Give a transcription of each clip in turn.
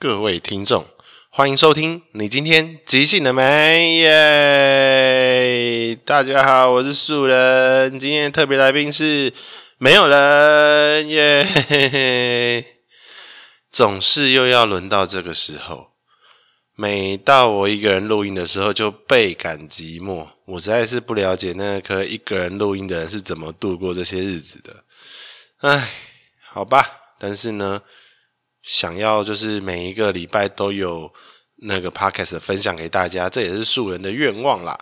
各位听众，欢迎收听。你今天即兴了没？耶！大家好，我是素人。今天的特别来宾是没有人。耶！总是又要轮到这个时候，每到我一个人录音的时候，就倍感寂寞。我实在是不了解那颗一个人录音的人是怎么度过这些日子的。唉，好吧，但是呢。想要就是每一个礼拜都有那个 podcast 分享给大家，这也是素人的愿望啦。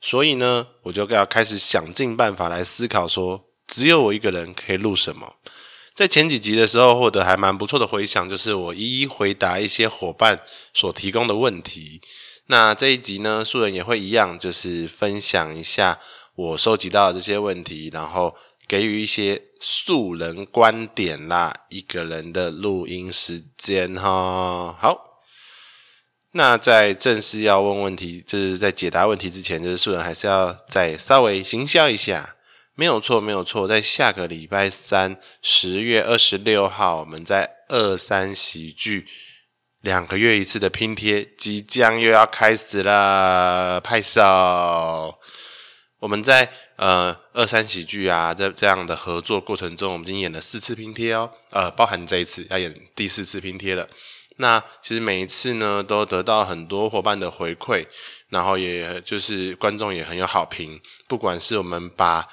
所以呢，我就要开始想尽办法来思考说，只有我一个人可以录什么。在前几集的时候获得还蛮不错的回响，就是我一一回答一些伙伴所提供的问题。那这一集呢，素人也会一样，就是分享一下我收集到的这些问题，然后给予一些素人观点啦，一个人的录音时间齁。好，那在正式要问问题，就是在解答问题之前，就是素人还是要再稍微行销一下。没有错，在下个礼拜三 ,10 月26号，我们在23喜剧2个月一次的拼贴即将又要开始啦，拍手。我们在23喜剧啊，在这样的合作过程中，我们已经演了4次拼贴哦，包含这一次要演第4次拼贴了。那其实每一次呢，都得到很多伙伴的回馈，然后也就是观众也很有好评。不管是我们把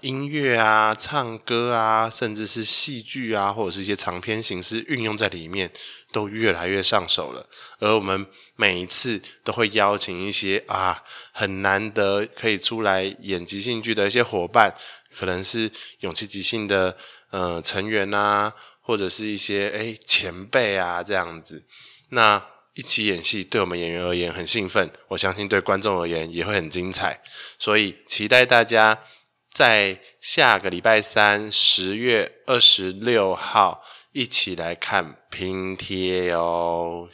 音乐啊、唱歌啊，甚至是戏剧啊，或者是一些长篇形式运用在里面，都越来越上手了。而我们每一次都会邀请一些很难得可以出来演即兴剧的一些伙伴，可能是勇气即兴的成员啊，或者是一些前辈啊这样子。那一起演戏对我们演员而言很兴奋，我相信对观众而言也会很精彩。所以期待大家在下个礼拜三 ,10 月26号一起来看拼贴哦。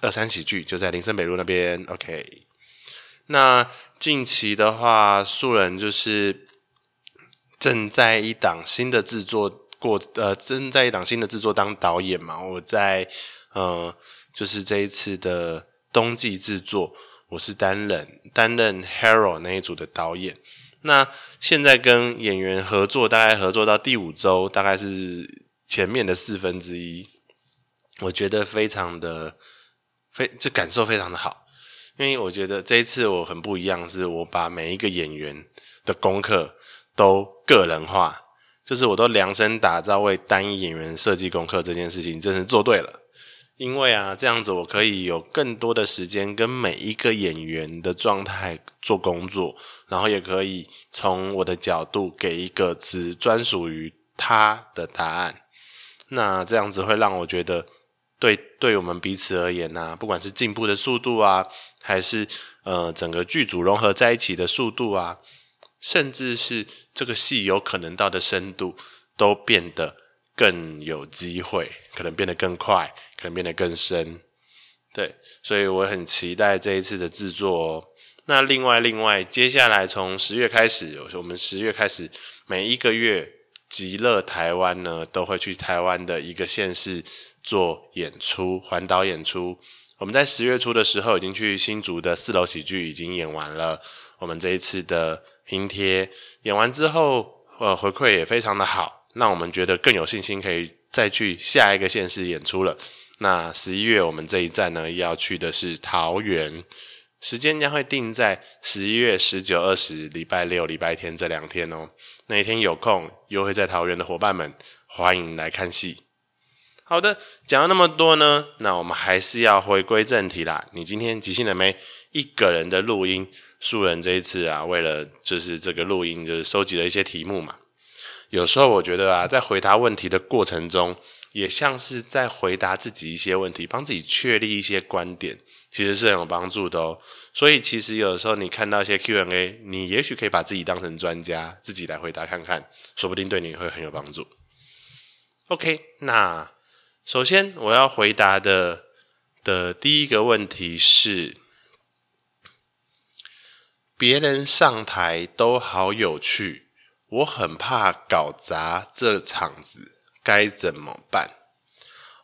23喜剧就在林森北路那边 ,OK。那近期的话，素人就是正在一档新的制作当导演嘛。我在就是这一次的冬季制作，我是担任 Hero 那一组的导演。那现在跟演员合作，大概合作到第5周，大概是前面的1/4，我觉得这感受非常的好，因为我觉得这一次我很不一样，是我把每一个演员的功课都个人化，就是我都量身打造为单一演员设计功课，这件事情真是做对了。因为这样子我可以有更多的时间跟每一个演员的状态做工作，然后也可以从我的角度给一个只专属于他的答案。那这样子会让我觉得对我们彼此而言啊，不管是进步的速度啊，还是整个剧组融合在一起的速度啊，甚至是这个戏有可能到的深度，都变得更有机会，可能变得更快，可能变得更深。对，所以我很期待这一次的制作哦。那另外接下来从10月开始，我们10月开始每一个月极乐台湾呢，都会去台湾的一个县市做演出，环岛演出。我们在10月初的时候已经去新竹的4楼喜剧已经演完了我们这一次的拼贴，演完之后回馈也非常的好，让我们觉得更有信心可以再去下一个县市演出了。那11月我们这一站呢，要去的是桃园，时间将会定在11月19、20，礼拜六、礼拜天这2天哦。那一天有空又会在桃园的伙伴们，欢迎来看戏。好的，讲了那么多呢，那我们还是要回归正题啦。你今天即兴了没？一个人的录音，素人这一次啊，为了就是这个录音，就是收集了一些题目嘛。有时候我觉得在回答问题的过程中，也像是在回答自己一些问题，帮自己确立一些观点，其实是很有帮助的哦。所以其实有时候你看到一些 Q&A， 你也许可以把自己当成专家，自己来回答看看，说不定对你会很有帮助。OK， 那首先我要回答的第一个问题是，别人上台都好有趣，我很怕搞砸这场子，该怎么办？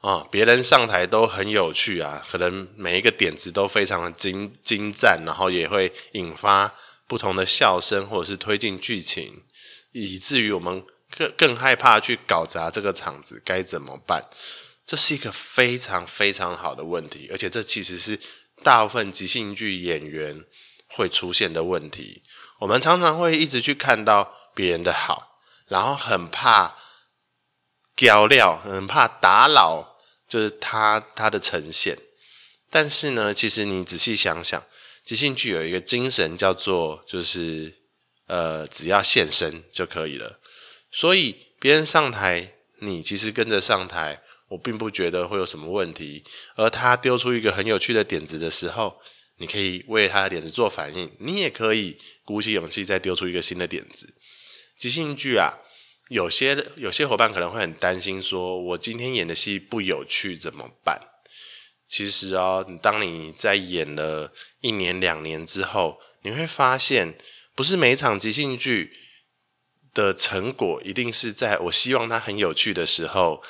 啊，别人上台都很有趣啊，可能每一个点子都非常的精湛，然后也会引发不同的笑声或者是推进剧情，以至于我们更害怕去搞砸这个场子，该怎么办？这是一个非常非常好的问题，而且这其实是大部分即兴剧演员会出现的问题。我们常常会一直去看到别人的好，然后很怕搅料，很怕打扰，就是他的呈现。但是呢，其实你仔细想想，即兴剧有一个精神叫做就是只要现身就可以了。所以别人上台，你其实跟着上台，我并不觉得会有什么问题。而他丢出一个很有趣的点子的时候，你可以为他的点子做反应，你也可以鼓起勇气再丢出一个新的点子。即兴剧啊，有些伙伴可能会很担心说，我今天演的戏不有趣怎么办？其实哦，当你在演了一年两年之后，你会发现不是每一场即兴剧的成果一定是在我希望它很有趣的时候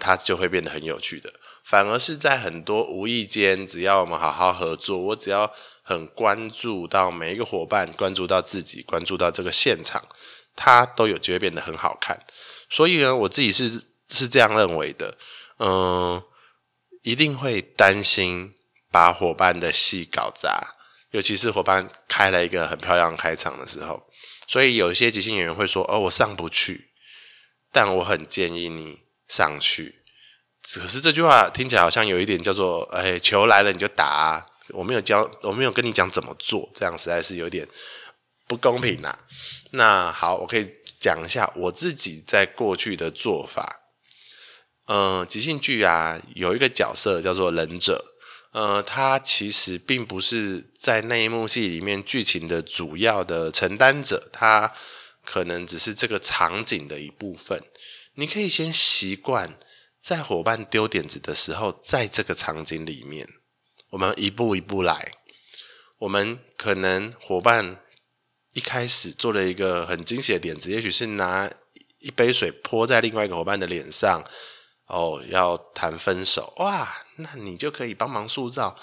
它就会变得很有趣的，反而是在很多无意间，只要我们好好合作，我只要很关注到每一个伙伴，关注到自己，关注到这个现场，它都有机会变得很好看。所以呢，我自己是这样认为的。一定会担心把伙伴的戏搞砸，尤其是伙伴开了一个很漂亮的开场的时候。所以有些即兴演员会说，哦，我上不去。但我很建议你上去。可是这句话听起来好像有一点叫做，球来了你就打啊，我没有跟你讲怎么做，这样实在是有点不公平啦。那好，我可以讲一下我自己在过去的做法。即兴剧啊，有一个角色叫做忍者。他其实并不是在那一幕戏里面剧情的主要的承担者，他可能只是这个场景的一部分。你可以先习惯在伙伴丢点子的时候，在这个场景里面，我们一步一步来。我们可能伙伴一开始做了一个很惊喜的点子，也许是拿一杯水泼在另外一个伙伴的脸上，哦，要谈分手，哇，那你就可以帮忙塑造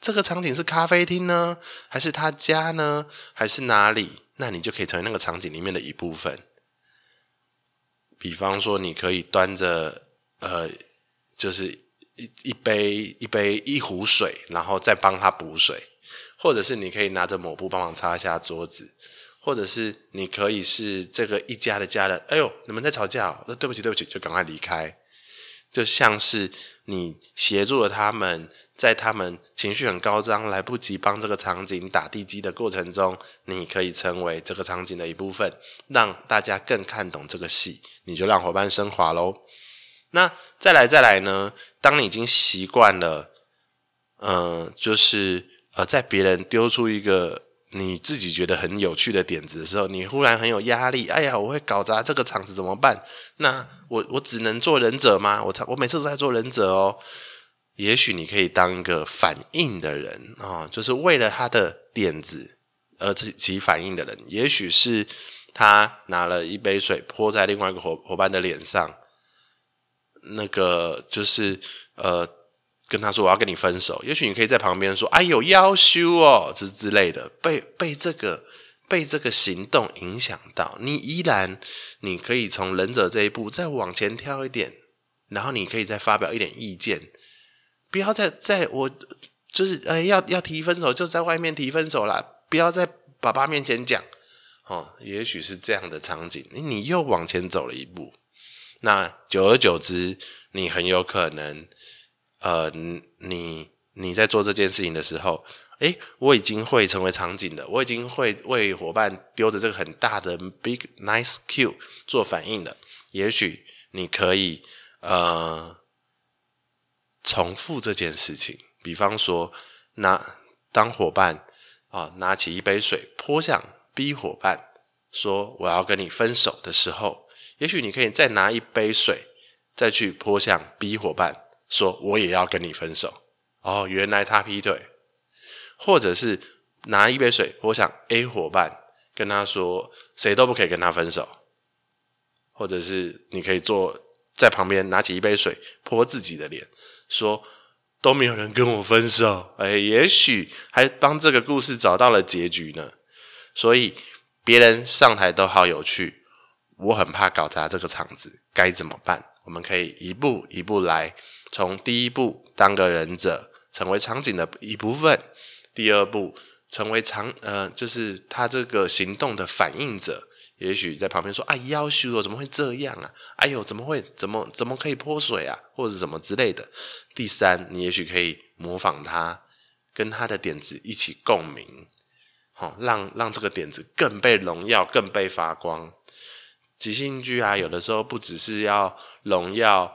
这个场景是咖啡厅呢，还是他家呢，还是哪里？那你就可以成为那个场景里面的一部分。比方说，你可以端着就是一壶水，然后再帮他补水，或者是你可以拿着抹布帮忙擦一下桌子。或者是你可以是这个一家的家人，哎呦，你们在吵架，哦，对不起，就赶快离开。就像是你协助了他们，在他们情绪很高涨，来不及帮这个场景打地基的过程中，你可以成为这个场景的一部分，让大家更看懂这个戏，你就让伙伴升华咯。那再来呢，当你已经习惯了就是在别人丢出一个你自己觉得很有趣的点子的时候，你忽然很有压力，哎呀，我会搞砸这个场子怎么办？那我只能做忍者吗？我每次都在做忍者哦。也许你可以当一个反应的人，就是为了他的点子而起反应的人。也许是他拿了一杯水泼在另外一个伙伴的脸上，那个就是跟他说我要跟你分手，也许你可以在旁边说，哎呦，夭壽哦之类的，被这个行动影响到，你可以从忍者这一步再往前跳一点，然后你可以再发表一点意见，不要在我就是要提分手就在外面提分手啦，不要在爸爸面前讲，也许是这样的场景，你又往前走了一步，那久而久之，你很有可能你在做这件事情的时候，我已经会成为场景了，我已经会为伙伴丢着这个很大的 big nice cue 做反应了。也许你可以重复这件事情，比方说当伙伴拿起一杯水泼向 B 伙伴说我要跟你分手的时候，也许你可以再拿一杯水再去泼向 B 伙伴说我也要跟你分手，哦，原来他劈腿。或者是拿一杯水泼向 A 伙伴，跟他说谁都不可以跟他分手。或者是你可以做在旁边拿起一杯水泼自己的脸，说都没有人跟我分手，也许还帮这个故事找到了结局呢。所以别人上台都好有趣，我很怕搞砸这个场子，该怎么办？我们可以一步一步来，从第一步当个忍者，成为场景的一部分；第二步成为就是他这个行动的反应者。也许在旁边说啊，夭壽哦，怎么会这样啊？哎呦，怎么可以泼水啊？或者什么之类的。第三，你也许可以模仿他，跟他的点子一起共鸣，让这个点子更被荣耀，更被发光。即兴剧啊，有的时候不只是要荣耀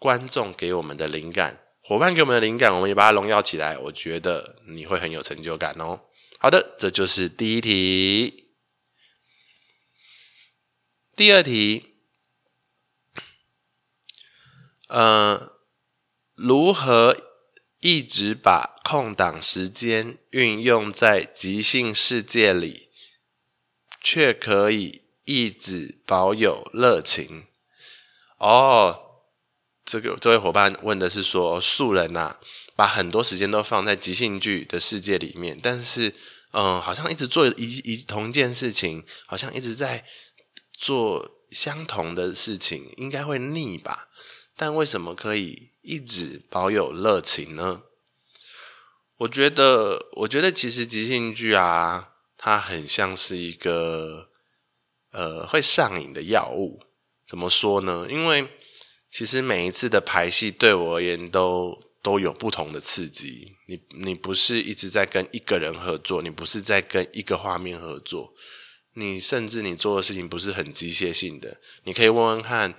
观众给我们的灵感，伙伴给我们的灵感，我们也把它荣耀起来，我觉得你会很有成就感哦。好的，这就是第一题。第二题，如何一直把空档时间运用在即兴世界里，却可以一直保有热情？这位伙伴问的是说，素人啊，把很多时间都放在即兴剧的世界里面，但是，好像一直做同一件事情，好像一直在做相同的事情，应该会腻吧？但为什么可以一直保有热情呢？我觉得其实即兴剧啊，它很像是一个会上瘾的药物。怎么说呢？因为其实每一次的排戏对我而言都有不同的刺激。你不是一直在跟一个人合作，你不是在跟一个画面合作。你甚至你做的事情不是很机械性的，你可以问问看，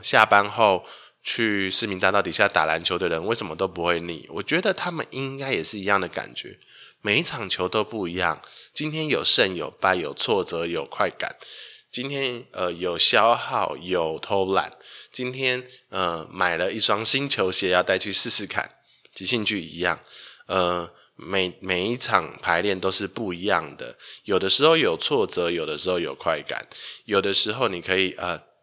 下班后去市民大道底下打篮球的人为什么都不会腻？我觉得他们应该也是一样的感觉，每一场球都不一样，今天有胜有败，有挫折有快感，今天有消耗有偷懒，今天买了一双新球鞋要带去试试看，即兴剧一样，每一场排练都是不一样的，有的时候有挫折，有的时候有快感，有的时候你可以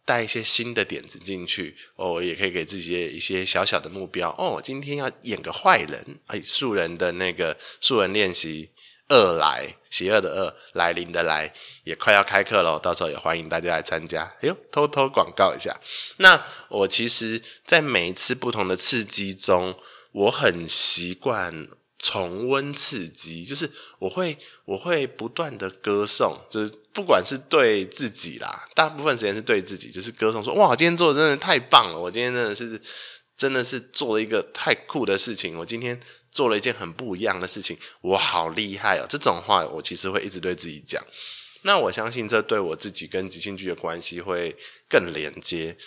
带一些新的点子进去，也可以给自己一些小小的目标，今天要演个坏人，素人的那个素人练习恶来，邪恶的恶，来临的来，也快要开课咯，到时候也欢迎大家来参加，偷偷广告一下。那我其实在每一次不同的刺激中，我很习惯重温刺激，就是我会不断的歌颂，就是不管是对自己啦，大部分时间是对自己，就是歌颂说，哇，我今天做的真的太棒了，我今天真的是做了一个太酷的事情，我今天做了一件很不一样的事情，我好厉害哦，这种话我其实会一直对自己讲。那我相信这对我自己跟即兴剧的关系会更连接。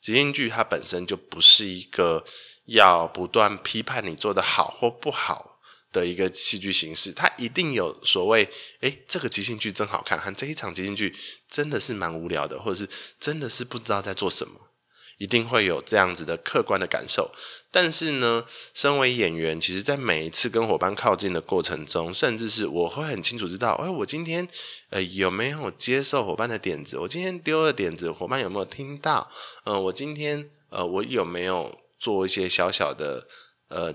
即兴剧它本身就不是一个要不断批判你做的好或不好的一个戏剧形式，它一定有所谓这个即兴剧真好看，和这一场即兴剧真的是蛮无聊的，或者是真的是不知道在做什么，一定会有这样子的客观的感受。但是呢，身为演员，其实在每一次跟伙伴靠近的过程中，甚至是我会很清楚知道，我今天有没有接受伙伴的点子，我今天丢了点子伙伴有没有听到，我今天我有没有做一些小小的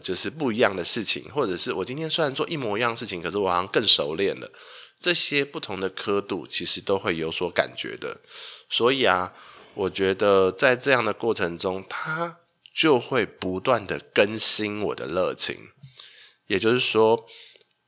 就是不一样的事情，或者是我今天虽然做一模一样的事情，可是我好像更熟练了。这些不同的刻度其实都会有所感觉的。所以啊，我觉得在这样的过程中，它就会不断的更新我的热情。也就是说，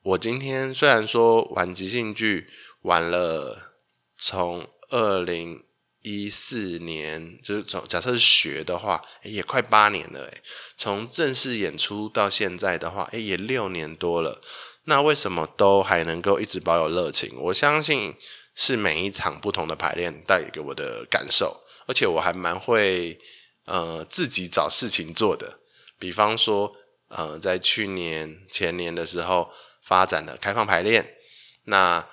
我今天虽然说玩即兴剧玩了从2014年，就是假设是学的话，也快8年了，从正式演出到现在的话，也6年多了。那为什么都还能够一直保有热情？我相信是每一场不同的排练带给我的感受，而且我还蛮会自己找事情做的。比方说在去年前年的时候发展了开放排练，那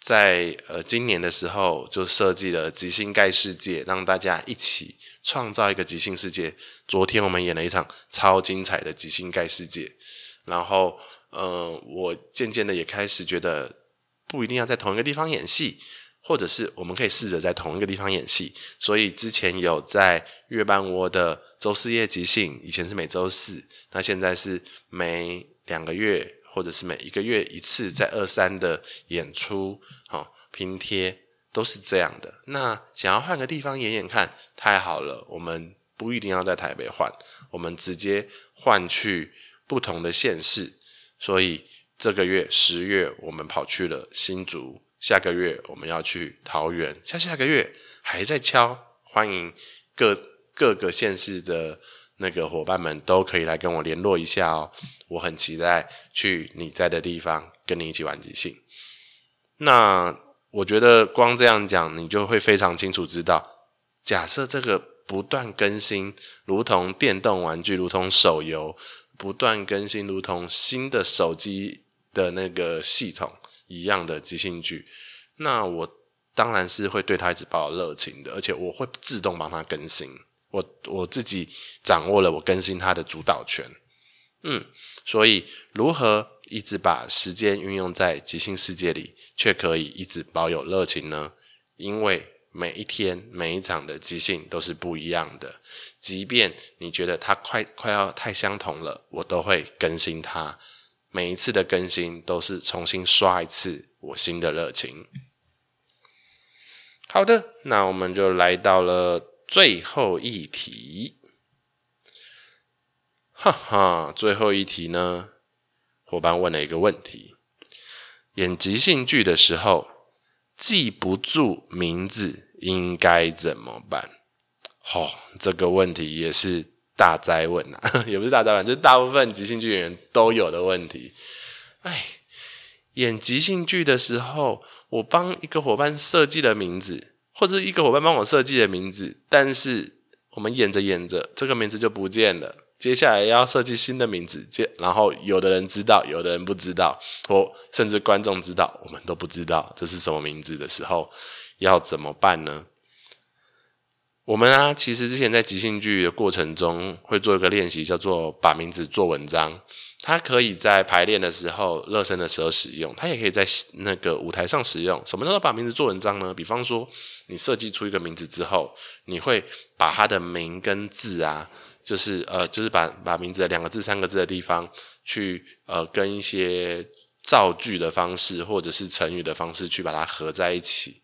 在今年的时候就设计了即兴盖世界，让大家一起创造一个即兴世界。昨天我们演了一场超精彩的即兴盖世界，然后我渐渐的也开始觉得不一定要在同一个地方演戏，或者是我们可以试着在同一个地方演戏。所以之前有在月半窝的周四夜即兴，以前是每周四，那现在是每2个月或者是每1个月一次在23的演出，拼贴都是这样的。那想要换个地方演演看，太好了，我们不一定要在台北换，我们直接换去不同的县市。所以这个月10月我们跑去了新竹，下个月我们要去桃园，下个月还在敲，欢迎各个县市的那个伙伴们都可以来跟我联络一下哦，我很期待去你在的地方跟你一起玩即兴。那我觉得光这样讲，你就会非常清楚知道，假设这个不断更新，如同电动玩具，如同手游不断更新，如同新的手机的那个系统一样的即兴剧，那我当然是会对它一直抱有热情的，而且我会自动帮它更新，我自己掌握了我更新它的主导权。所以如何一直把时间运用在即兴世界里，却可以一直保有热情呢？因为每一天每一场的即兴都是不一样的，即便你觉得它快要太相同了，我都会更新它，每一次的更新都是重新刷一次我新的热情。好的，那我们就来到了最后一题。哈哈，最后一题呢，伙伴问了一个问题，演即兴剧的时候记不住名字应该怎么办？这个问题也是大灾问啊，也不是大灾问，就是大部分即兴剧演员都有的问题。演即兴剧的时候，我帮一个伙伴设计了名字，或者一个伙伴帮我设计的名字，但是我们演着演着，这个名字就不见了，接下来要设计新的名字，然后有的人知道，有的人不知道，或甚至观众知道，我们都不知道这是什么名字的时候，要怎么办呢？我们啊，其实之前在即兴剧的过程中会做一个练习，叫做把名字做文章。它可以在排练的时候、热身的时候使用，它也可以在那个舞台上使用。什么叫做把名字做文章呢？比方说你设计出一个名字之后，你会把它的名跟字啊，就是把名字的2个字、3个字的地方去跟一些造句的方式或者是成语的方式去把它合在一起。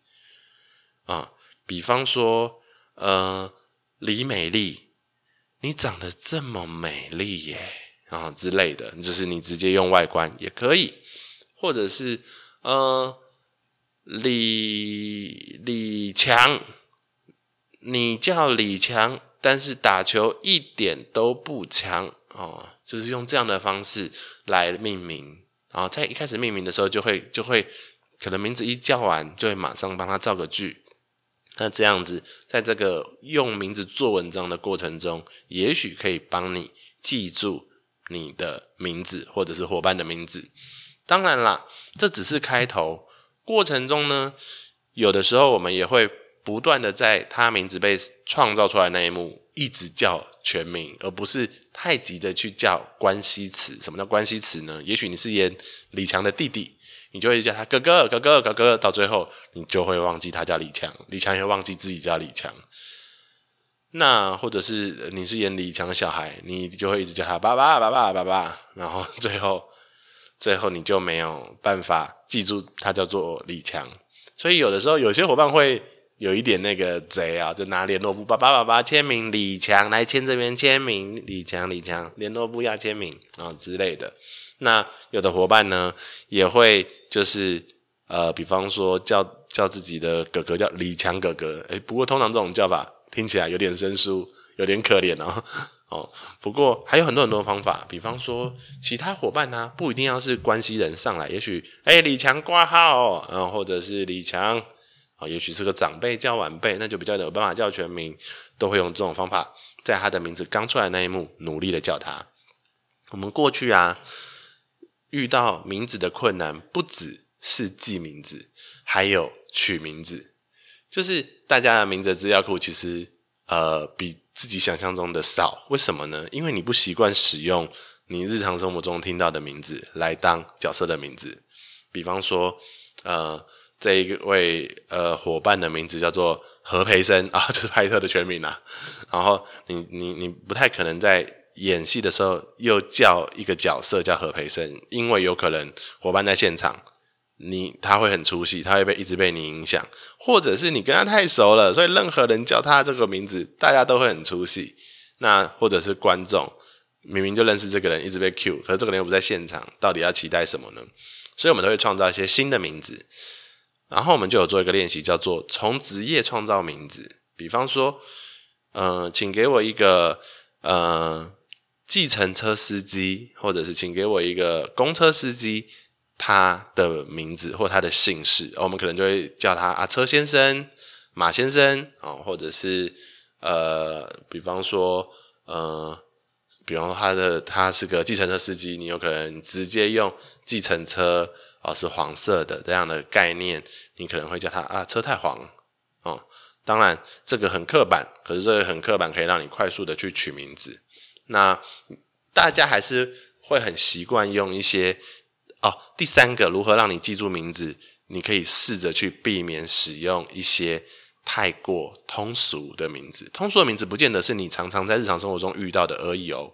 比方说李美丽，你长得这么美丽耶，之类的，就是你直接用外观也可以，或者是李强，你叫李强，但是打球一点都不强，就是用这样的方式来命名。在一开始命名的时候就会可能名字一叫完就会马上帮他造个句。那这样子在这个用名字做文章的过程中，也许可以帮你记住你的名字或者是伙伴的名字。当然啦，这只是开头，过程中呢，有的时候我们也会不断的在他名字被创造出来那一幕一直叫全名，而不是太急着去叫关系词。什么叫关系词呢？也许你是演李强的弟弟，你就会叫他哥哥，到最后你就会忘记他叫李强，李强也会忘记自己叫李强。那或者是你是演李强的小孩，你就会一直叫他爸爸，然后最后你就没有办法记住他叫做李强。所以有的时候有些伙伴会有一点那个贼啊，就拿联络簿爸爸签名，李强来签这边签名，李强联络簿要签名之类的。那有的伙伴呢也会就是比方说叫自己的哥哥叫李强哥哥，不过通常这种叫法听起来有点生疏，有点可怜哦。不过还有很多方法，比方说其他伙伴啊不一定要是关系人上来，也许李强挂号或者是李强也许是个长辈叫晚辈，那就比较有办法叫全名，都会用这种方法在他的名字刚出来那一幕努力的叫他。我们过去啊遇到名字的困难，不只是记名字，还有取名字。就是大家的名字资料库其实比自己想象中的少。为什么呢？因为你不习惯使用你日常生活中听到的名字来当角色的名字。比方说这一位伙伴的名字叫做何培生啊，就是派特的全名啦。然后你不太可能在演戏的时候又叫一个角色叫何培生，因为有可能伙伴在现场他会很出戏，他会一直被你影响，或者是你跟他太熟了，所以任何人叫他这个名字大家都会很出戏。那或者是观众明明就认识这个人，一直被 cue， 可是这个人又不在现场，到底要期待什么呢？所以我们都会创造一些新的名字，然后我们就有做一个练习叫做从职业创造名字。比方说请给我一个计程车司机，或者是请给我一个公车司机他的名字或他的姓氏，我们可能就会叫他啊车先生、马先生、或者是比方说他是个计程车司机，你有可能直接用计程车是黄色的这样的概念，你可能会叫他啊车太黄当然这个很刻板，可是这个很刻板可以让你快速的去取名字。那大家还是会很习惯用一些第三个如何让你记住名字，你可以试着去避免使用一些太过通俗的名字。通俗的名字不见得是你常常在日常生活中遇到的而已哦，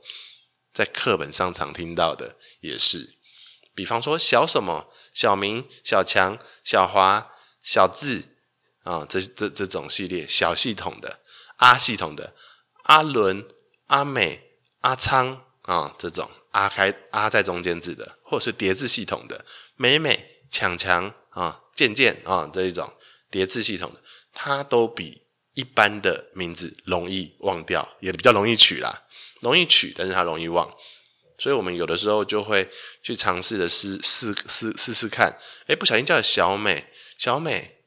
在课本上常听到的也是。比方说小什么、小明、小强、小华、小智这种系列，小系统的、阿系统的、阿伦、阿美、阿昌这种阿在中间字的，或者是叠字系统的，美美、强强健健这一种叠字系统的，它都比一般的名字容易忘掉，也比较容易取啦，容易取，但是它容易忘。所以我们有的时候就会去尝试的试看，不小心叫小美、小美、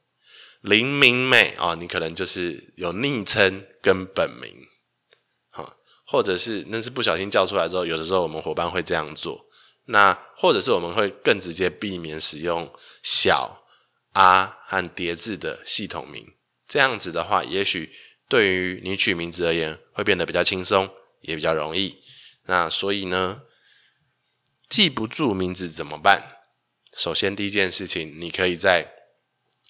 林明美你可能就是有昵称跟本名，或者是那是不小心叫出来之后，有的时候我们伙伴会这样做。那或者是我们会更直接避免使用小、阿和叠字的系统名，这样子的话，也许对于你取名字而言会变得比较轻松，也比较容易。那所以呢，记不住名字怎么办？首先第一件事情，你可以在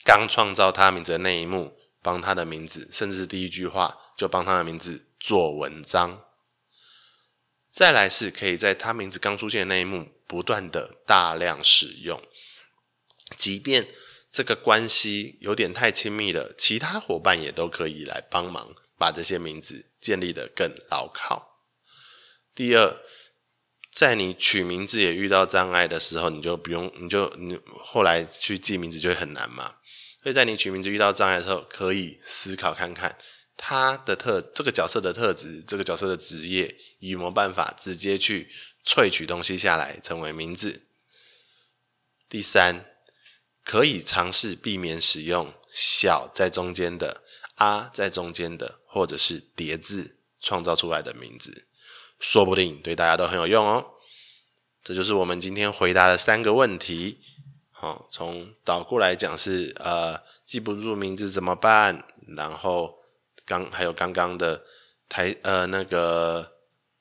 刚创造他名字的那一幕，帮他的名字，甚至是第一句话就帮他的名字做文章。再来是可以在他名字刚出现的那一幕，不断的大量使用，即便这个关系有点太亲密了，其他伙伴也都可以来帮忙，把这些名字建立得更牢靠。第二，在你取名字也遇到障碍的时候，你后来去记名字就会很难嘛。所以在你取名字遇到障碍的时候，可以思考看看他的这个角色的特质，这个角色的职业，有没有办法直接去萃取东西下来成为名字。第三，可以尝试避免使用小在中间的、阿在中间的，或者是叠字创造出来的名字，说不定对大家都很有用哦。这就是我们今天回答的三个问题。好，从倒过来讲是记不住名字怎么办？然后还有刚刚的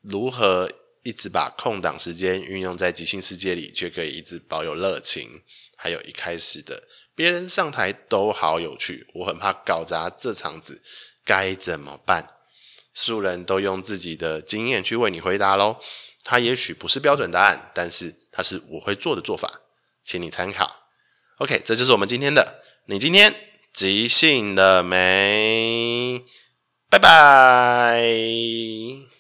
如何一直把空档时间运用在即兴世界里，却可以一直保有热情。还有一开始的别人上台都好有趣，我很怕搞砸这场子，该怎么办？素人都用自己的经验去为你回答咯，它也许不是标准答案，但是它是我会做的做法，请你参考。 OK， 这就是我们今天的你今天即兴了没？拜拜。